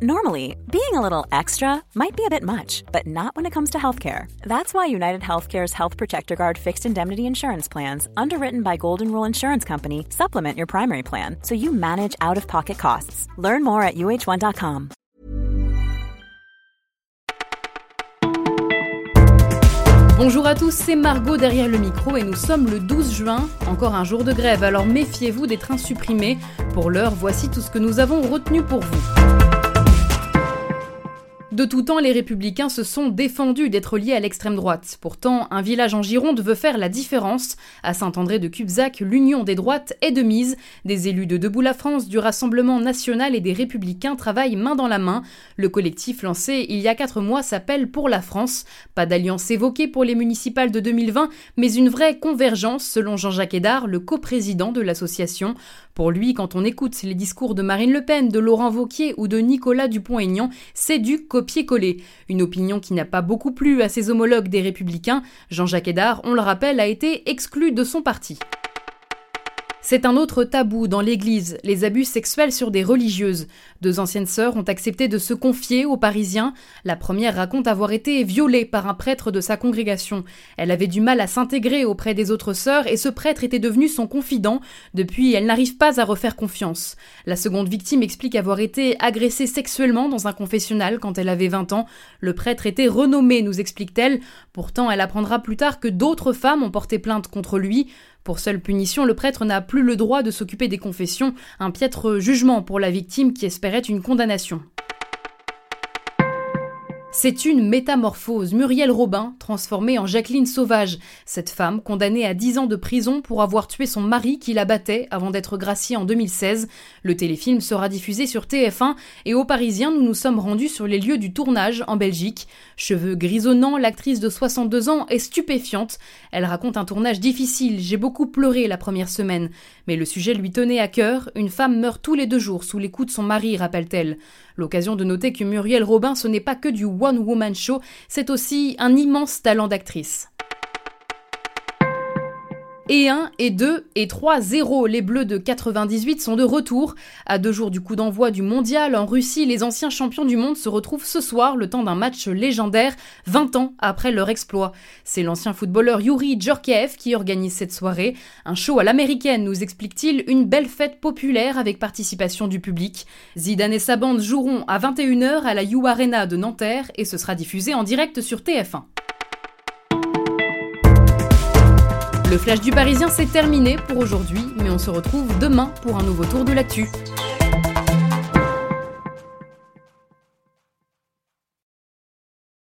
Normally, being a little extra might be a bit much, but not when it comes to healthcare. That's why United Healthcare's Health Protector Guard fixed indemnity insurance plans, underwritten by Golden Rule Insurance Company, supplement your primary plan so you manage out-of-pocket costs. Learn more at uh1.com. Bonjour à tous, c'est Margot derrière le micro et nous sommes le 12 juin, encore un jour de grève, alors méfiez-vous des trains supprimés. Pour l'heure, voici tout ce que nous avons retenu pour vous. De tout temps, les Républicains se sont défendus d'être liés à l'extrême droite. Pourtant, un village en Gironde veut faire la différence. À Saint-André-de-Cubzac, l'union des droites est de mise. Des élus de Debout la France, du Rassemblement National et des Républicains travaillent main dans la main. Le collectif lancé il y a 4 mois s'appelle Pour la France. Pas d'alliance évoquée pour les municipales de 2020, mais une vraie convergence, selon Jean-Jacques Edard, le coprésident de l'association. Pour lui, quand on écoute les discours de Marine Le Pen, de Laurent Wauquiez ou de Nicolas Dupont-Aignan, c'est du copier-coller. Une opinion qui n'a pas beaucoup plu à ses homologues des Républicains. Jean-Jacques Edard, on le rappelle, a été exclu de son parti. C'est un autre tabou dans l'Église, les abus sexuels sur des religieuses. 2 anciennes sœurs ont accepté de se confier aux Parisiens. La première raconte avoir été violée par un prêtre de sa congrégation. Elle avait du mal à s'intégrer auprès des autres sœurs et ce prêtre était devenu son confident. Depuis, elle n'arrive pas à refaire confiance. La seconde victime explique avoir été agressée sexuellement dans un confessionnal quand elle avait 20 ans. Le prêtre était renommé, nous explique-t-elle. Pourtant, elle apprendra plus tard que d'autres femmes ont porté plainte contre lui. Pour seule punition, le prêtre n'a plus le droit de s'occuper des confessions, un piètre jugement pour la victime qui espérait une condamnation. C'est une métamorphose, Muriel Robin, transformée en Jacqueline Sauvage. Cette femme, condamnée à 10 ans de prison pour avoir tué son mari qui la battait avant d'être graciée en 2016. Le téléfilm sera diffusé sur TF1 et aux Parisiens, nous nous sommes rendus sur les lieux du tournage en Belgique. Cheveux grisonnants, l'actrice de 62 ans est stupéfiante. Elle raconte un tournage difficile, j'ai beaucoup pleuré la première semaine. Mais le sujet lui tenait à cœur, une femme meurt tous les 2 jours sous les coups de son mari, rappelle-t-elle. L'occasion de noter que Muriel Robin, ce n'est pas que du one-woman show, c'est aussi un immense talent d'actrice. Et 1, et 2, et 3, 0. Les Bleus de 98 sont de retour. À 2 jours du coup d'envoi du mondial, en Russie, les anciens champions du monde se retrouvent ce soir, le temps d'un match légendaire, 20 ans après leur exploit. C'est l'ancien footballeur Yuri Djorkaeff qui organise cette soirée. Un show à l'américaine, nous explique-t-il, une belle fête populaire avec participation du public. Zidane et sa bande joueront à 21h à la U Arena de Nanterre et ce sera diffusé en direct sur TF1. Le flash du Parisien, c'est terminé pour aujourd'hui, mais on se retrouve demain pour un nouveau tour de l'actu.